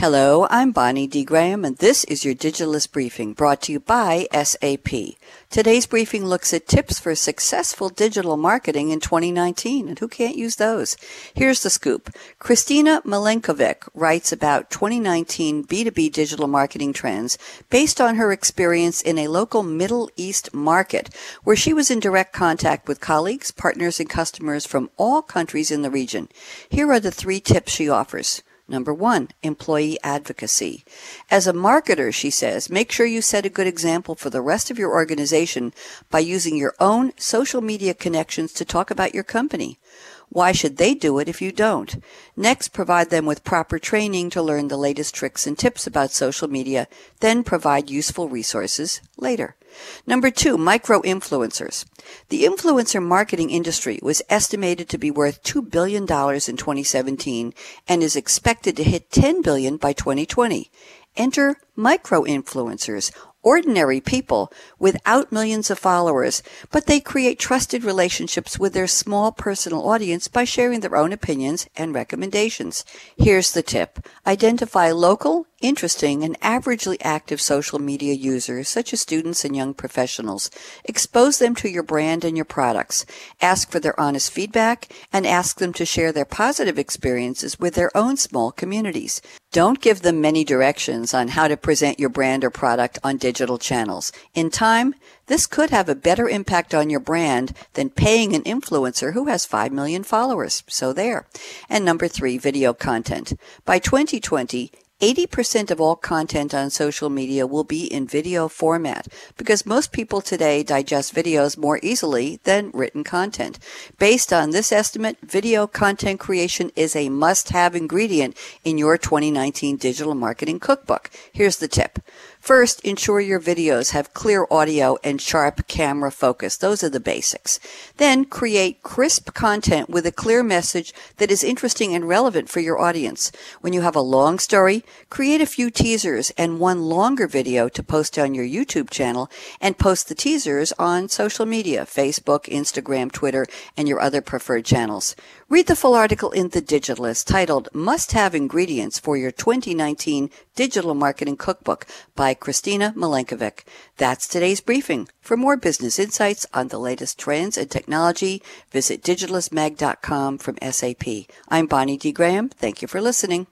Hello, I'm Bonnie D. Graham, and this is your Digitalist Briefing, brought to you by SAP. Today's briefing looks at tips for successful digital marketing in 2019, and who can't use those? Here's the scoop. Christina Milenkovic writes about 2019 B2B digital marketing trends based on her experience in a local Middle East market, where she was in direct contact with colleagues, partners, and customers from all countries in the region. Here are the three tips she offers. Number one, employee advocacy. As a marketer, she says, make sure you set a good example for the rest of your organization by using your own social media connections to talk about your company. Why should they do it if you don't? Next, provide them with proper training to learn the latest tricks and tips about social media, then provide useful resources later. Number two, micro-influencers. The influencer marketing industry was estimated to be worth $2 billion in 2017 and is expected to hit $10 billion by 2020. Enter micro-influencers, ordinary people without millions of followers, but they create trusted relationships with their small personal audience by sharing their own opinions and recommendations. Here's the tip. Identify local, interesting, and averagely active social media users, such as students and young professionals. Expose them to your brand and your products. Ask for their honest feedback, and ask them to share their positive experiences with their own small communities. Don't give them many directions on how to present your brand or product on digital channels. In time, this could have a better impact on your brand than paying an influencer who has 5 million followers. So there. And number three, video content. By 2020, 80% of all content on social media will be in video format because most people today digest videos more easily than written content. Based on this estimate, video content creation is a must-have ingredient in your 2019 digital marketing cookbook. Here's the tip. First, ensure your videos have clear audio and sharp camera focus. Those are the basics. Then, create crisp content with a clear message that is interesting and relevant for your audience. When you have a long story, create a few teasers and one longer video to post on your YouTube channel, and post the teasers on social media, Facebook, Instagram, Twitter, and your other preferred channels. Read the full article in The Digitalist titled Must-Have Ingredients for Your 2019 Digital Marketing Cookbook by Christina Milenkovic. That's today's briefing. For more business insights on the latest trends and technology, visit digitalistmag.com from SAP. I'm Bonnie D. Graham. Thank you for listening.